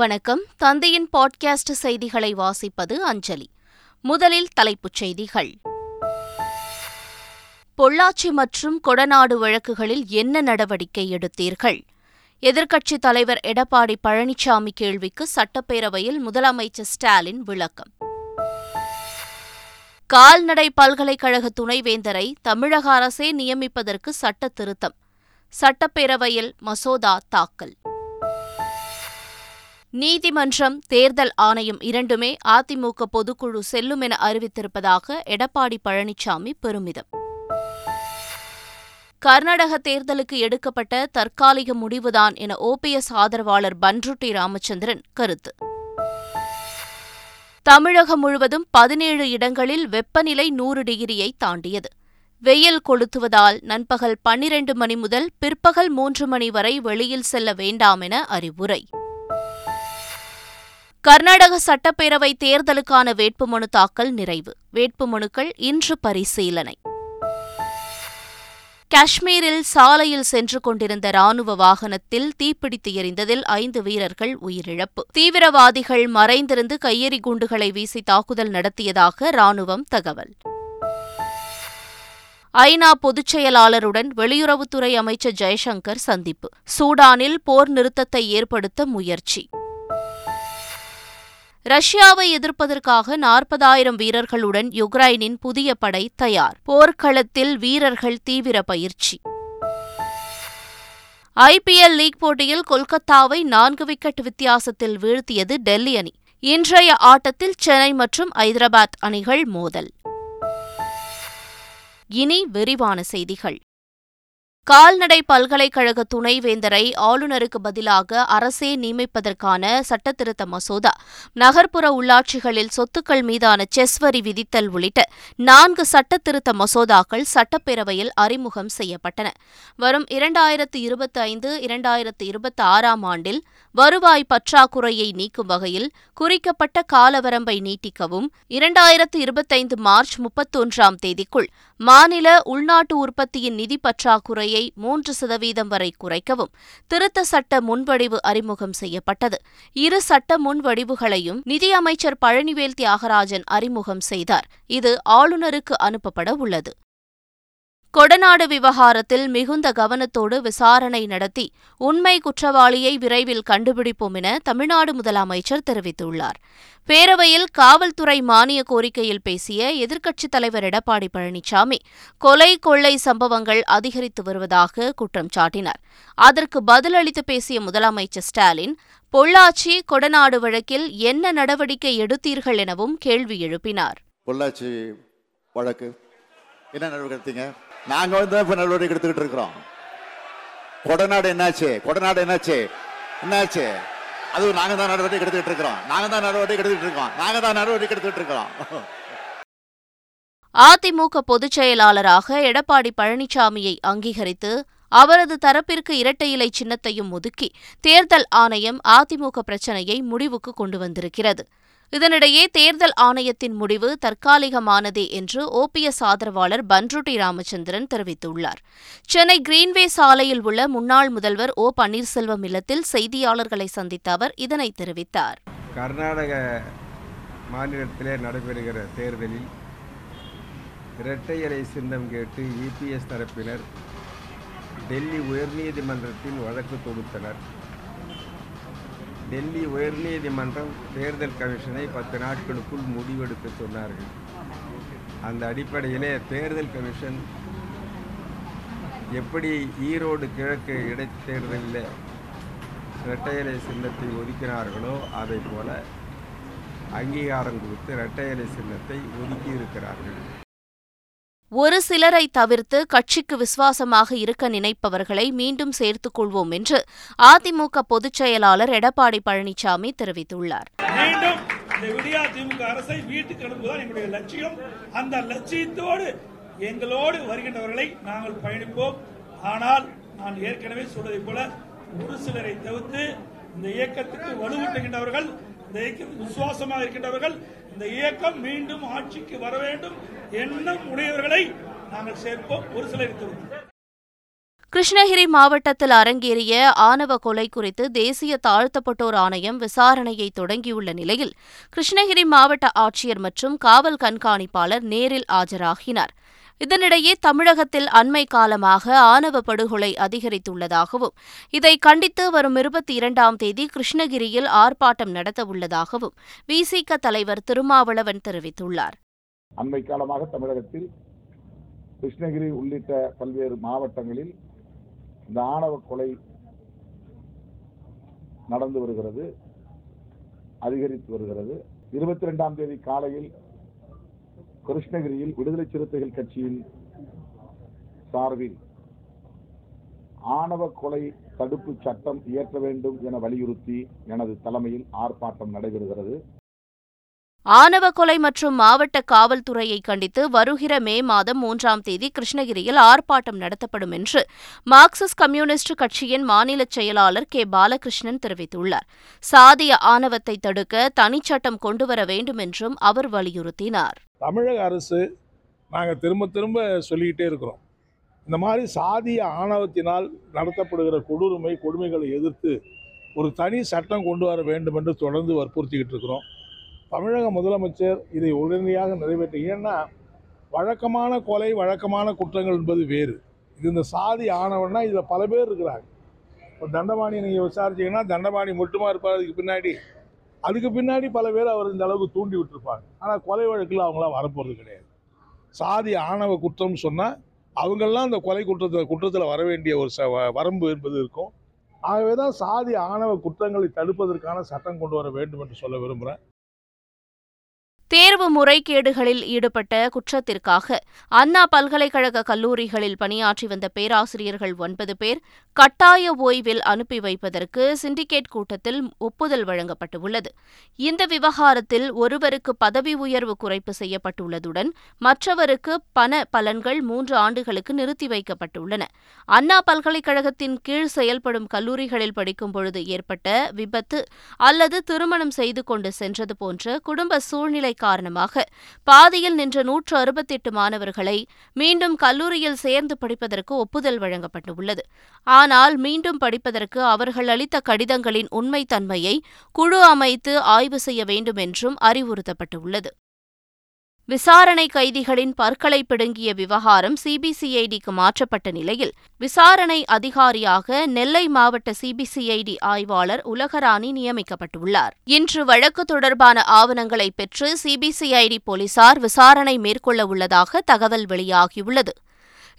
வணக்கம். தந்தையின் பாட்காஸ்ட் செய்திகளை வாசிப்பது அஞ்சலி. முதலில் தலைப்புச் செய்திகள். பொள்ளாச்சி மற்றும் கொடநாடு வழக்குகளில் என்ன நடவடிக்கை எடுத்தீர்கள்? எதிர்க்கட்சித் தலைவர் எடப்பாடி பழனிசாமி கேள்விக்கு சட்டப்பேரவையில் முதலமைச்சர் ஸ்டாலின் விளக்கம். கால்நடை பல்கலைக்கழக துணைவேந்தரை தமிழக அரசே நியமிப்பதற்கு சட்ட திருத்தம். சட்டப்பேரவையில் மசோதா தாக்கல். நீதிமன்றம், தேர்தல் ஆணையம் இரண்டுமே அதிமுக பொதுக்குழு செல்லும் என அறிவித்திருப்பதாக எடப்பாடி பழனிசாமி பெருமிதம். கர்நாடக தேர்தலுக்கு எடுக்கப்பட்ட தற்காலிக முடிவுதான் என ஓபிஎஸ் ஆதரவாளர் பன்றுட்டி ராமச்சந்திரன் கருத்து. தமிழகம் முழுவதும் 17 இடங்களில் வெப்பநிலை 100 டிகிரியை தாண்டியது. வெயில் கொளுத்துவதால் நண்பகல் 12 மணி முதல் பிற்பகல் 3 மணி வரை வெளியில் செல்ல வேண்டாம் என அறிவுரை. கர்நாடக சட்டப்பேரவை தேர்தலுக்கான வேட்புமனு தாக்கல் நிறைவு. வேட்புமனுக்கள் இன்று பரிசீலனை. காஷ்மீரில் சாலையில் சென்று கொண்டிருந்த ராணுவ வாகனத்தில் தீப்பிடித்து எரிந்ததில் 5 வீரர்கள் உயிரிழப்பு. தீவிரவாதிகள் மறைந்திருந்து கையெறி குண்டுகளை வீசி தாக்குதல் நடத்தியதாக ராணுவம் தகவல். ஐநா பொதுச் செயலாளருடன் வெளியுறவுத்துறை அமைச்சர் ஜெய்சங்கர் சந்திப்பு. சூடானில் போர் நிறுத்தத்தை ஏற்படுத்த முயற்சி. ரஷ்யாவை எதிர்ப்பதற்காக 40,000 வீரர்களுடன் யுக்ரைனின் புதிய படை தயார். போர்க்களத்தில் வீரர்கள் தீவிர பயிற்சி. IPL லீக் போட்டியில் கொல்கத்தாவை 4 விக்கெட் வித்தியாசத்தில் வீழ்த்தியது டெல்லி அணி. இன்றைய ஆட்டத்தில் சென்னை மற்றும் ஐதராபாத் அணிகள் மோதல். இனி விரிவான செய்திகள். கால்நடை பல்கலைக்கழக துணைவேந்தரை ஆளுநருக்கு பதிலாக அரசே நியமிப்பதற்கான சட்டத்திருத்த மசோதா, நகர்ப்புற உள்ளாட்சிகளில் சொத்துக்கள் மீதான செஸ் வரி விதித்தல் உள்ளிட்ட 4 சட்டத்திருத்த மசோதாக்கள் சட்டப்பேரவையில் அறிமுகம் செய்யப்பட்டன. வரும் 2025-2026 ஆண்டில் வருவாய் பற்றாக்குறையை நீக்கும் வகையில் குறிக்கப்பட்ட காலவரம்பை நீட்டிக்கவும், 2025 மார்ச் 31 தேதிக்குள் மாநில உள்நாட்டு உற்பத்தியின் நிதி பற்றாக்குறையை 3% வரை குறைக்கவும் திருத்த சட்ட முன்வடிவு அறிமுகம் செய்யப்பட்டது. 2 சட்ட முன்வடிவுகளையும் நிதியமைச்சர் பழனிவேல் தியாகராஜன் அறிமுகம் செய்தார். இது ஆளுநருக்கு அனுப்பப்பட உள்ளது. கொடநாடு விவகாரத்தில் மிகுந்த கவனத்தோடு விசாரணை நடத்தி உண்மை குற்றவாளியை விரைவில் கண்டுபிடிப்போம் என தமிழ்நாடு முதலமைச்சர் தெரிவித்துள்ளார். பேரவையில் காவல்துறை மானிய கோரிக்கையில் பேசிய எதிர்க்கட்சித் தலைவர் எடப்பாடி பழனிசாமி கொலை கொள்ளை சம்பவங்கள் அதிகரித்து வருவதாக குற்றம் சாட்டினார். அதற்கு பதிலளித்து பேசிய முதலமைச்சர் ஸ்டாலின், பொள்ளாச்சி கொடநாடு வழக்கில் என்ன நடவடிக்கை எடுத்தீர்கள் எனவும் கேள்வி எழுப்பினார். பொள்ளாச்சி வழக்கு என்ன நடவடிக்கை? நாங்கள் வந்து இப்போ நடவடிக்கை எடுத்துக்கிட்டு இருக்கிறோம். கொடநாடு என்னாச்சு? என்னாச்சு? அதுவும் நாங்கள் தான் நடவடிக்கை எடுத்துக்கிட்டு இருக்கிறோம். அதிமுக பொதுச் செயலாளராக எடப்பாடி பழனிசாமியை அங்கீகரித்து அவரது தரப்பிற்கு இரட்டை இலை சின்னத்தையும் ஒதுக்கி தேர்தல் ஆணையம் அதிமுக பிரச்சினையை முடிவுக்கு கொண்டு வந்திருக்கிறது. இதனிடையே தேர்தல் ஆணையத்தின் முடிவு தற்காலிகமானதே என்று OPS ஆதரவாளர் பன்றுட்டி ராமச்சந்திரன் தெரிவித்துள்ளார். சென்னை கிரீன்வே சாலையில் உள்ள முன்னாள் முதல்வர் O. பன்னீர்செல்வம் இல்லத்தில் செய்தியாளர்களை சந்தித்த அவர் இதனை தெரிவித்தார். கர்நாடக மாநிலத்திலே நடைபெறுகிற தேர்தலில் இரட்டை இலை சின்னம் கேட்டு EPS தரப்பினர் டெல்லி உயர்நீதிமன்றத்தில் வழக்கு தொடுத்தனர். டெல்லி உயர்நீதிமன்றம் தேர்தல் கமிஷனை 10 நாட்களுக்குள் முடிவெடுக்க சொன்னார்கள். அந்த அடிப்படையிலே தேர்தல் கமிஷன் எப்படி ஈரோடு கிழக்கு இடைத்தேர்தலில் இரட்டை இலை சின்னத்தை ஒதுக்கினார்களோ அதை போல அங்கீகாரம் கொடுத்து இரட்டை இலை சின்னத்தை ஒதுக்கியிருக்கிறார்கள். ஒரு சிலரை தவிர்த்து கட்சிக்கு விசுவாசமாக இருக்க நினைப்பவர்களை மீண்டும் சேர்த்துக் கொள்வோம் என்று அதிமுக பொதுச் செயலாளர் எடப்பாடி பழனிசாமி தெரிவித்துள்ளார். எங்களோடு வருகின்றவர்களை நாங்கள் பயணிப்போம். ஆனால் நான் ஏற்கனவே சொல்வதை போல ஒரு சிலரை தவிர்த்து இந்த இயக்கத்துக்கு வலுவூட்டுகின்றவர்கள், இந்த இயக்கத்துக்கு விசுவாசமாக இருக்கின்றவர்கள், இந்த இயக்கம் மீண்டும் ஆட்சிக்கு வர வேண்டும் என்னும் உடையவர்களை நாங்கள் சேர்ப்போம். ஒரு சிலர் கிருஷ்ணகிரி மாவட்டத்தில் அரங்கேறிய ஆணவ கொலை குறித்து தேசிய தாழ்த்தப்பட்டோர் ஆணையம் விசாரணையை தொடங்கியுள்ள நிலையில் கிருஷ்ணகிரி மாவட்ட ஆட்சியர் மற்றும் காவல் கண்காணிப்பாளர் நேரில் ஆஜராகினார். இதனிடையே தமிழகத்தில் அண்மை காலமாக ஆணவ படுகொலை அதிகரித்துள்ளதாகவும் இதை கண்டித்து வரும் 22ஆம் தேதி கிருஷ்ணகிரியில் ஆர்ப்பாட்டம் நடத்தவுள்ளதாகவும் விசிக தலைவர் திருமாவளவன் தெரிவித்துள்ளார். அண்மை காலமாக தமிழகத்தில் கிருஷ்ணகிரி உள்ளிட்ட பல்வேறு மாவட்டங்களில் இந்த ஆணவ கொலை நடந்து வருகிறது, அதிகரித்து வருகிறது. 22ஆம் தேதி காலையில் கிருஷ்ணகிரியில் விடுதலை சிறுத்தைகள் கட்சியின் சார்பில் ஆணவ கொலை தடுப்பு சட்டம் இயற்ற வேண்டும் என வலியுறுத்தி எனது தலைமையில் ஆர்ப்பாட்டம் நடைபெறுகிறது. ஆணவ கொலை மற்றும் மாவட்ட காவல்துறையை கண்டித்து வருகிற மே மாதம் 3ஆம் தேதி கிருஷ்ணகிரியில் ஆர்ப்பாட்டம் நடத்தப்படும் என்று மார்க்சிஸ்ட் கம்யூனிஸ்ட் கட்சியின் மாநில செயலாளர் கே பாலகிருஷ்ணன் தெரிவித்துள்ளார். சாதிய ஆணவத்தை தடுக்க தனிச்சட்டம் கொண்டுவர வேண்டும் என்றும் அவர் வலியுறுத்தினார். தமிழக அரசு நாங்கள் திரும்ப சொல்லிக்கிட்டே இருக்கிறோம். இந்த மாதிரி சாதிய ஆணவத்தினால் நடத்தப்படுகிற கொடுமைகளை எதிர்த்து ஒரு தனி சட்டம் கொண்டு வர வேண்டும் என்று தொடர்ந்து வற்புறுத்திக்கிட்டு இருக்கிறோம். தமிழக முதலமைச்சர் இதை உடனடியாக நிறைவேற்ற, ஏன்னா வழக்கமான கொலை வழக்கமான குற்றங்கள் என்பது வேறு, இது இந்த சாதி ஆணவன்னா இதில் பல பேர் இருக்கிறாங்க. இப்போ தண்டபாணியை நீங்கள் விசாரிச்சிங்கன்னா தண்டபாணி மட்டுமா இருப்பார், அதுக்கு பின்னாடி பல பேர் அவர் இந்த அளவுக்கு தூண்டி விட்டுருப்பாங்க. ஆனால் கொலை வழக்கில் அவங்களாம் வரப்போகிறது கிடையாது. சாதி ஆணவ குற்றம் சொன்னால் அவங்கெல்லாம் அந்த கொலை குற்றத்தில் வர வேண்டிய ஒரு வரம்பு என்பது இருக்கும். ஆகவே தான் சாதி ஆணவ குற்றங்களை தடுப்பதற்கான சட்டம் கொண்டு வர வேண்டும் என்று சொல்ல விரும்புகிறேன். தேர்வு முறைகேடுகளில் ஈடுபட்ட குற்றத்திற்காக அண்ணா பல்கலைக்கழக கல்லூரிகளில் பணியாற்றி வந்த பேராசிரியர்கள் 9 பேர் கட்டாய ஓய்வில் அனுப்பி வைப்பதற்கு சிண்டிகேட் கூட்டத்தில் ஒப்புதல் வழங்கப்பட்டுள்ளது. இந்த விவகாரத்தில் ஒருவருக்கு பதவி உயர்வு குறைப்பு செய்யப்பட்டுள்ளதுடன் மற்றவருக்கு பண பலன்கள் 3 ஆண்டுகளுக்கு நிறுத்தி வைக்கப்பட்டுள்ளன. அண்ணா பல்கலைக்கழகத்தின் கீழ் செயல்படும் கல்லூரிகளில் படிக்கும் பொழுது ஏற்பட்ட விபத்து அல்லது திருமணம் செய்து கொண்டு சென்றது போன்ற குடும்ப சூழ்நிலை காரணமாக பாதியில் நின்ற 168 மாணவர்களை மீண்டும் கல்லூரியில் சேர்ந்து படிப்பதற்கு ஒப்புதல் வழங்கப்பட்டுள்ளது. ஆனால் மீண்டும் படிப்பதற்கு அவர்கள் அளித்த கடிதங்களின் உண்மைத்தன்மையை குழு அமைத்து ஆய்வு செய்ய வேண்டும் என்றும் அறிவுறுத்தப்பட்டுள்ளது. விசாரணை கைதிகளின் பற்களை பிடுங்கிய விவகாரம் சிபிசிஐடிக்கு மாற்றப்பட்ட நிலையில் விசாரணை அதிகாரியாக நெல்லை மாவட்ட சிபிசிஐடி ஆய்வாளர் உலகராணி நியமிக்கப்பட்டுள்ளார். இன்று வழக்கு தொடர்பான ஆவணங்களை பெற்று சிபிசிஐடி போலீசார் விசாரணை மேற்கொள்ள உள்ளதாக தகவல் வெளியாகியுள்ளது.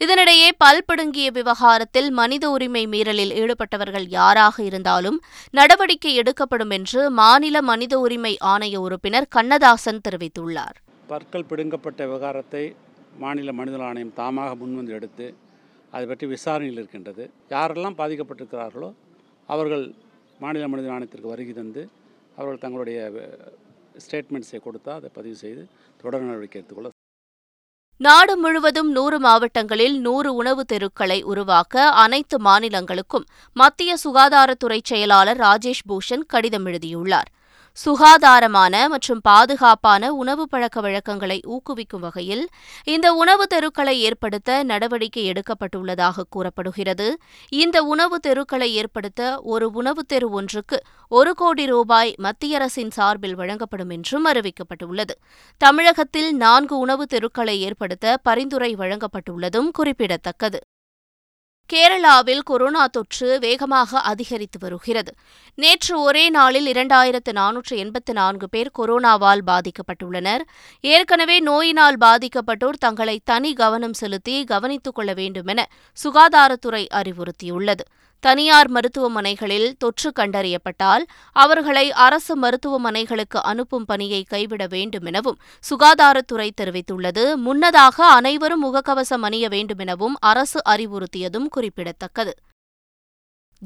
இதனிடையே பல்பிடுங்கிய விவகாரத்தில் மனித உரிமை மீறலில் ஈடுபட்டவர்கள் யாராக இருந்தாலும் நடவடிக்கை எடுக்கப்படும் என்று மாநில மனித உரிமை ஆணைய உறுப்பினர் கண்ணதாசன் தெரிவித்துள்ளார். பற்கள் பிடுங்கப்பட்ட விவகாரத்தை மாநில மனித ஆணையம் தாமாக முன்வந்து எடுத்து அது பற்றி விசாரணையில் இருக்கின்றது. யாரெல்லாம் பாதிக்கப்பட்டிருக்கிறார்களோ அவர்கள் மாநில மனித ஆணையத்திற்கு வருகை தந்து அவர்கள் தங்களுடைய ஸ்டேட்மெண்ட்ஸை கொடுத்தா அதை பதிவு செய்து தொடர் நடவடிக்கை எடுத்துக்கொள்ள. நாடு முழுவதும் 100 மாவட்டங்களில் 100 உணவு தெருக்களை உருவாக்க அனைத்து மாநிலங்களுக்கும் மத்திய சுகாதாரத்துறை செயலாளர் ராஜேஷ் பூஷன் கடிதம் எழுதியுள்ளார். சுகாதாரமான மற்றும் பாதுகாப்பான உணவு பழக்க வழக்கங்களை ஊக்குவிக்கும் வகையில் இந்த உணவு தெருக்களை ஏற்படுத்த நடவடிக்கை எடுக்கப்பட்டுள்ளதாக கூறப்படுகிறது. இந்த உணவு தெருக்களை ஏற்படுத்த ஒரு உணவு தெரு ஒன்றுக்கு 1 கோடி ரூபாய் மத்திய அரசின் சார்பில் வழங்கப்படும் என்றும் அறிவிக்கப்பட்டுள்ளது. தமிழகத்தில் 4 உணவு தெருக்களை ஏற்படுத்த பரிந்துரை வழங்கப்பட்டுள்ளதும் குறிப்பிடத்தக்கது. கேரளாவில் கொரோனா தொற்று வேகமாக அதிகரித்து வருகிறது. நேற்று ஒரே நாளில் 2484 பேர் கொரோனாவால் பாதிக்கப்பட்டுள்ளனர். ஏற்கனவே நோயினால் பாதிக்கப்பட்டோர் தங்களை தனி கவனம் செலுத்தி கவனித்துக் கொள்ள வேண்டுமென சுகாதாரத்துறை அறிவுறுத்தியுள்ளது. தனியார் மருத்துவமனைகளில் தொற்று கண்டறியப்பட்டால் அவர்களை அரசு மருத்துவமனைகளுக்கு அனுப்பும் பணியை கைவிட வேண்டும் எனவும் சுகாதாரத்துறை தெரிவித்துள்ளது. முன்னதாக அனைவரும் முகக்கவசம் அணிய வேண்டும் எனவும் அரசு அறிவுறுத்தியதும் குறிப்பிடத்தக்கது.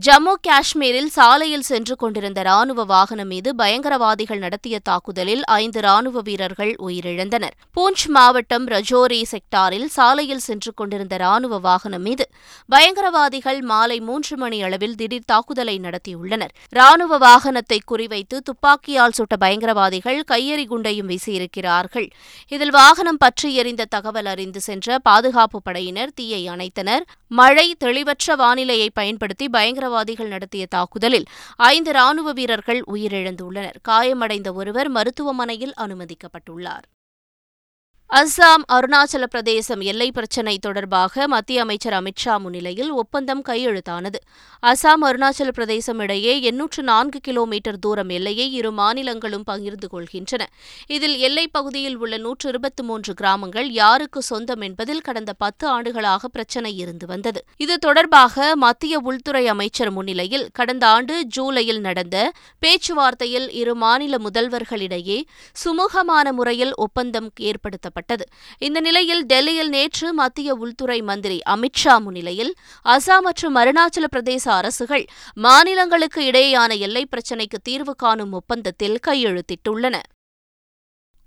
ஜம்மு காஷ்மீரில் சாலையில் சென்று கொண்டிருந்த ராணுவ வாகனம் மீது பயங்கரவாதிகள் நடத்திய தாக்குதலில் 5 ராணுவ வீரர்கள் உயிரிழந்தனர். பூஞ்ச் மாவட்டம் ரஜோரி செக்டாரில் சாலையில் சென்று கொண்டிருந்த ராணுவ வாகனம் மீது பயங்கரவாதிகள் மாலை 3 மணி அளவில் திடீர் தாக்குதலை நடத்தியுள்ளனர். ராணுவ வாகனத்தை குறிவைத்து துப்பாக்கியால் சுட்ட பயங்கரவாதிகள் கையெறி குண்டையும் வீசியிருக்கிறார்கள். இதில் வாகனம் பற்றி எறிந்த தகவல் அறிந்து சென்ற பாதுகாப்பு படையினர் தீயை அணைத்தனர். மழை தெளிவற்ற வானிலையை பயன்படுத்தி பயங்கரவாதிகள் நடத்திய தாக்குதலில் 5 ராணுவ வீரர்கள் உயிரிழந்துள்ளனர். காயமடைந்த ஒருவர் மருத்துவமனையில் அனுமதிக்கப்பட்டுள்ளார். அஸ்ஸாம் அருணாச்சல பிரதேசம் எல்லைப் பிரச்சினை தொடர்பாக மத்திய அமைச்சர் அமித் ஷா முன்னிலையில் ஒப்பந்தம் கையெழுத்தானது. அஸ்ஸாம் அருணாச்சல பிரதேசம் இடையே 804 கிலோமீட்டர் தூரம் எல்லையை இரு மாநிலங்களும் பகிர்ந்து கொள்கின்றன. இதில் எல்லைப் பகுதியில் உள்ள 123 கிராமங்கள் யாருக்கு சொந்தம் என்பதில் கடந்த 10 ஆண்டுகளாக பிரச்சினை இருந்து வந்தது. இது தொடர்பாக மத்திய உள்துறை அமைச்சர் முன்னிலையில் கடந்த ஆண்டு ஜூலையில் நடந்த பேச்சுவார்த்தையில் இரு மாநில முதல்வர்களிடையே சுமூகமான முறையில் ஒப்பந்தம் ஏற்படுத்தப்பட்டது. இந்த நிலையில் டெல்லியில் நேற்று மத்திய உள்துறை மந்திரி அமித் ஷா முன்னிலையில் அசாம் மற்றும் அருணாச்சல பிரதேச அரசுகள் மாநிலங்களுக்கு இடையேயான எல்லைப் பிரச்சினைக்கு தீர்வு காணும் ஒப்பந்தத்தில் கையெழுத்திட்டுள்ளன.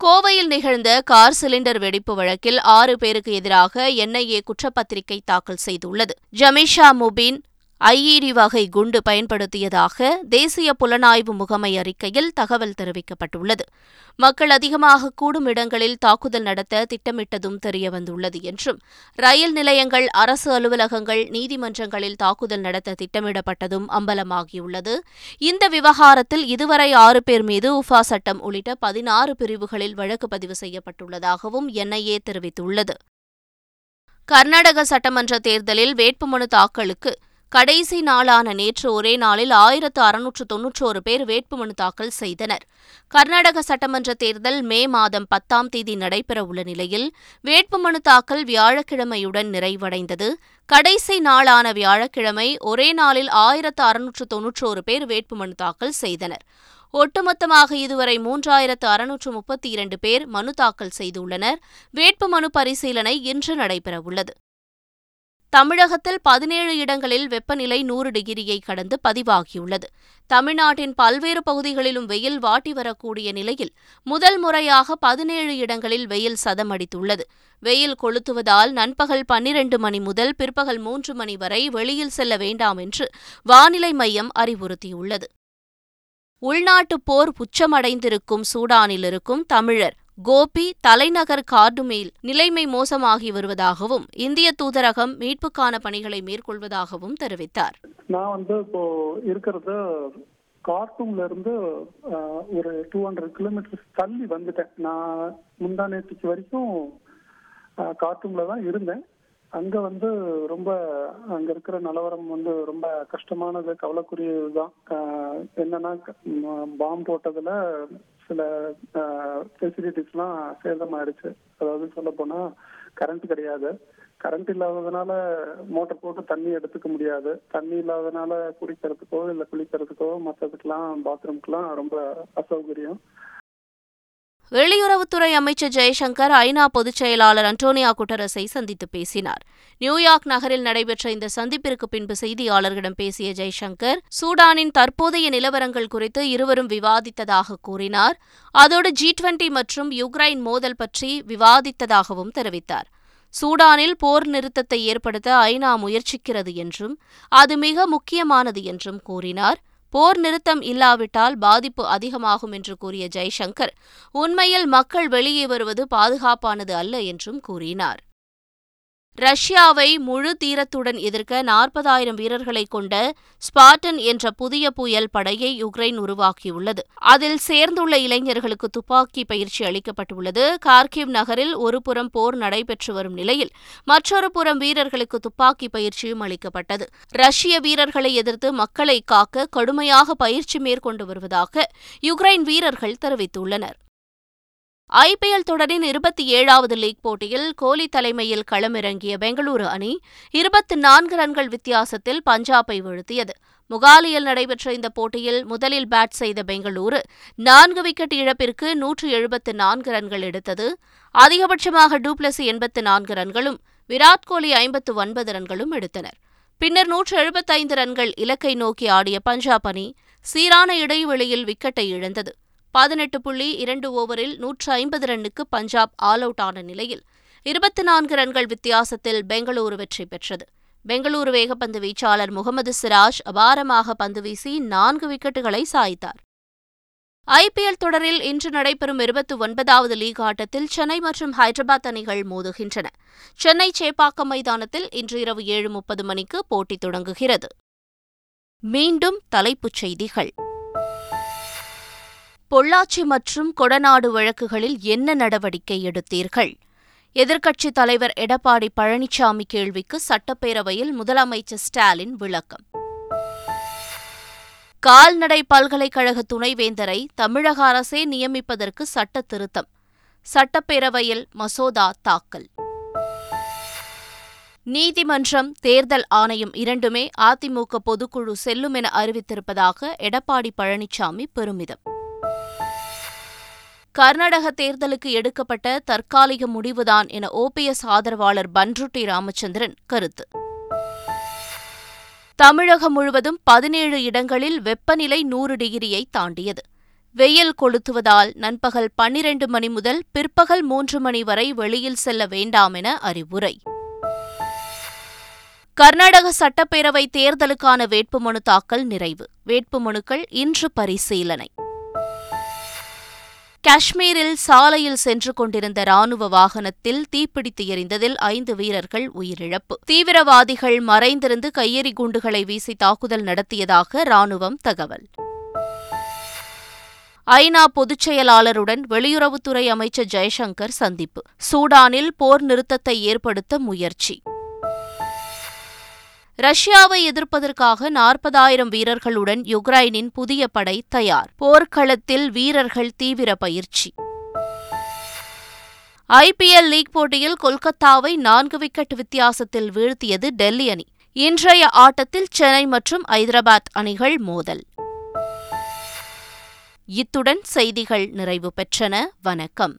கோவையில் நிகழ்ந்த கார் சிலிண்டர் வெடிப்பு வழக்கில் 6 பேருக்கு எதிராக என்ஐஏ குற்றப்பத்திரிகை தாக்கல் செய்துள்ளது. ஜமீஷா முபீன் ஐஇடி வகை குண்டு பயன்படுத்தியதாக தேசிய புலனாய்வு முகமை அறிக்கையில் தகவல் தெரிவிக்கப்பட்டுள்ளது. மக்கள் அதிகமாக கூடும் இடங்களில் தாக்குதல் நடத்த திட்டமிட்டதும் தெரியவந்துள்ளது என்றும், ரயில் நிலையங்கள், அரசு அலுவலகங்கள், நீதிமன்றங்களில் தாக்குதல் நடத்த திட்டமிடப்பட்டதும் அம்பலமாகியுள்ளது. இந்த விவகாரத்தில் இதுவரை 6 பேர் மீது உஃபா சட்டம் உள்ளிட்ட 16 பிரிவுகளில் வழக்கு பதிவு செய்யப்பட்டுள்ளதாகவும் என்ஐஏ தெரிவித்துள்ளது. கர்நாடக சட்டமன்ற தேர்தலில் வேட்புமனு தாக்கலுக்கு கடைசி நாளான நேற்று ஒரே நாளில் 1691 பேர் வேட்புமனு தாக்கல் செய்தனர். கர்நாடக சட்டமன்ற தேர்தல் மே மாதம் 10ஆம் தேதி நடைபெறவுள்ள நிலையில் வேட்புமனு தாக்கல் வியாழக்கிழமையுடன் நிறைவடைந்தது. கடைசி நாளான வியாழக்கிழமை ஒரே நாளில் 1691 பேர் வேட்புமனு தாக்கல் செய்தனர். ஒட்டுமொத்தமாக இதுவரை 3632 பேர் மனு தாக்கல் செய்துள்ளனர். வேட்புமனு பரிசீலனை இன்று நடைபெறவுள்ளது. தமிழகத்தில் 17 இடங்களில் வெப்பநிலை 100 டிகிரியை கடந்து பதிவாகியுள்ளது. தமிழ்நாட்டின் பல்வேறு பகுதிகளிலும் வெயில் வாட்டி வரக்கூடிய நிலையில் முதல் முறையாக 17 இடங்களில் வெயில் சதமடித்துள்ளது. வெயில் கொளுத்துவதால் நண்பகல் 12 மணி முதல் பிற்பகல் 3 மணி வரை வெளியில் செல்ல வேண்டாம் என்று வானிலை மையம் அறிவுறுத்தியுள்ளது. உள்நாட்டுப் போர் உச்சமடைந்திருக்கும் சூடானில் இருக்கும் தமிழர் கோபி தலைநகர் கார்டுமேல் நிலைமை மோசமாகி வருவதாகவும் இந்திய தூதரகம் மீட்புக்கான பணிகளை மேற்கொள்வதாகவும் தெரிவித்தார். நான் இப்போ இருக்கிறது கார்டூம்ல இருந்து ஒரு 200 கிலோமீட்டர்ஸ் தள்ளி வந்துட்டேன். நான் முந்தா நேற்றுக்கு வரைக்கும் கார்டூம்ல தான் இருந்தேன். அங்க ரொம்ப அங்க இருக்கிற நிலவரம் ரொம்ப கஷ்டமானது, கவலைக்குரியதுதான். என்னன்னா, பாம்பு போட்டதுல சில ஃபெசிலிட்டிஸ்லாம் சேதமாயிடுச்சு. அதாவது சொல்ல போனா கரண்ட் கிடையாது. கரண்ட் இல்லாததுனால மோட்டர் போட்டு தண்ணி எடுத்துக்க முடியாது. தண்ணி இல்லாததுனால குடிக்கிறதுக்கோ இல்லை குளிக்கிறதுக்கோ மற்றதுக்கெல்லாம் பாத்ரூம்க்குலாம் ரொம்ப அசௌகரியம். வெளியுறவுத்துறை அமைச்சர் ஜெய்சங்கர் ஐநா பொதுச் செயலாளர் அன்டோனியா குட்டரஸை சந்தித்து பேசினார். நியூயார்க் நகரில் நடைபெற்ற இந்த சந்திப்பிற்கு பின்பு செய்தியாளர்களிடம் பேசிய ஜெய்சங்கர் சூடானின் தற்போதைய நிலவரங்கள் குறித்து இருவரும் விவாதித்ததாக கூறினார். அதோடு G20 மற்றும் யுக்ரைன் மோதல் பற்றி விவாதித்ததாகவும் தெரிவித்தார். சூடானில் போர் நிறுத்தத்தை ஏற்படுத்த ஐநா முயற்சிக்கிறது என்றும் அது மிக முக்கியமானது என்றும் கூறினார். போர் நிறுத்தம் இல்லாவிட்டால் பாதிப்பு அதிகமாகும் என்று கூறிய ஜெய்சங்கர் உண்மையில் மக்கள் வெளியே வருவது பாதுகாப்பானது அல்ல என்றும் கூறினார். ரஷ்யாவை முழு தீரத்துடன் எதிர்க்க 40,000 வீரர்களை கொண்ட ஸ்பார்டன் என்ற புதிய புயல் படையை யுக்ரைன் உருவாக்கியுள்ளது. அதில் சேர்ந்துள்ள இளைஞர்களுக்கு துப்பாக்கி பயிற்சி அளிக்கப்பட்டுள்ளது. கார்கிவ் நகரில் ஒருபுறம் போர் நடைபெற்று வரும் நிலையில் மற்றொரு புறம் வீரர்களுக்கு துப்பாக்கி பயிற்சியும் அளிக்கப்பட்டது. ரஷ்ய வீரர்களை எதிர்த்து மக்களை காக்க கடுமையாக பயிற்சி மேற்கொண்டு வருவதாக யுக்ரைன் வீரர்கள் தெரிவித்துள்ளனர். IPL தொடரின் 27ஆவது லீக் போட்டியில் கோலி தலைமையில் களமிறங்கிய பெங்களூரு அணி 24 ரன்கள் வித்தியாசத்தில் பஞ்சாபை வீழ்த்தியது. முகாலியில் நடைபெற்ற இந்த போட்டியில் முதலில் பேட் செய்த பெங்களூரு 4 விக்கெட் இழப்பிற்கு 174 ரன்கள் எடுத்தது. அதிகபட்சமாக டூப்ளசி 84 ரன்களும் விராட் கோலி 59 ரன்களும் எடுத்தனர். பின்னர் 175 ரன்கள் இலக்கை நோக்கி ஆடிய பஞ்சாப் அணி சீரான இடைவெளியில் விக்கெட்டை இழந்தது. 18.2 ஓவரில் 150 ரன்னுக்கு பஞ்சாப் ஆல் அவுட் ஆன நிலையில் 24 ரன்கள் வித்தியாசத்தில் பெங்களூரு வெற்றி பெற்றது. பெங்களூரு வேகப்பந்து வீச்சாளர் முகமது சிராஜ் அபாரமாக பந்து வீசி 4 விக்கெட்டுகளை சாய்த்தார். IPL தொடரில் இன்று நடைபெறும் 29வது லீக் ஆட்டத்தில் சென்னை மற்றும் ஹைதராபாத் அணிகள் மோதுகின்றன. சென்னை சேப்பாக்கம் மைதானத்தில் இன்று இரவு 7:30 மணிக்கு போட்டி தொடங்குகிறது. மீண்டும் தலைப்புச் செய்திகள். பொள்ளாச்சி மற்றும் கொடநாடு வழக்குகளில் என்ன நடவடிக்கை எடுத்தீர்கள்? எதிர்க்கட்சித் தலைவர் எடப்பாடி பழனிசாமி கேள்விக்கு சட்டப்பேரவையில் முதலமைச்சர் ஸ்டாலின் விளக்கம். கால்நடை பல்கலைக்கழக துணைவேந்தரை தமிழக அரசே நியமிப்பதற்கு சட்ட திருத்தம். சட்டப்பேரவையில் மசோதா தாக்கல். நீதிமன்றம், தேர்தல் ஆணையம் இரண்டுமே அதிமுக பொதுக்குழு செல்லும் என அறிவித்திருப்பதாக எடப்பாடி பழனிசாமி பெருமிதம். கர்நாடக தேர்தலுக்கு எடுக்கப்பட்ட தற்காலிக முடிவுதான் என OPS ஆதரவாளர் பன்றுட்டி ராமச்சந்திரன் கருத்து. தமிழகம் முழுவதும் 17 இடங்களில் வெப்பநிலை 100 டிகிரியை தாண்டியது. வெயில் கொளுத்துவதால் நண்பகல் 12 மணி முதல் பிற்பகல் 3 மணி வரை வெளியில் செல்ல வேண்டாம் என அறிவுரை. கர்நாடக சட்டப்பேரவை தேர்தலுக்கான வேட்புமனு தாக்கல் நிறைவு. வேட்புமனுக்கள் இன்று பரிசீலனை. காஷ்மீரில் சாலையில் சென்று கொண்டிருந்த ராணுவ வாகனத்தில் தீப்பிடித்து எரிந்ததில் 5 வீரர்கள் உயிரிழப்பு. தீவிரவாதிகள் மறைந்திருந்து கையெறி குண்டுகளை வீசி தாக்குதல் நடத்தியதாக ராணுவம் தகவல். ஐநா பொதுச் செயலாளருடன் வெளியுறவுத்துறை அமைச்சர் ஜெய்சங்கர் சந்திப்பு. சூடானில் போர் நிறுத்தத்தை ஏற்படுத்த முயற்சி. ரஷ்யாவை எதிர்ப்பதற்காக 40,000 வீரர்களுடன் யுக்ரைனின் புதிய படை தயார். போர்க்களத்தில் வீரர்கள் தீவிர பயிற்சி. IPL லீக் போட்டியில் கொல்கத்தாவை 4 விக்கெட் வித்தியாசத்தில் வீழ்த்தியது டெல்லி அணி. இன்றைய ஆட்டத்தில் சென்னை மற்றும் ஐதராபாத் அணிகள் மோதல். இத்துடன் செய்திகள் நிறைவு பெற்றன. வணக்கம்.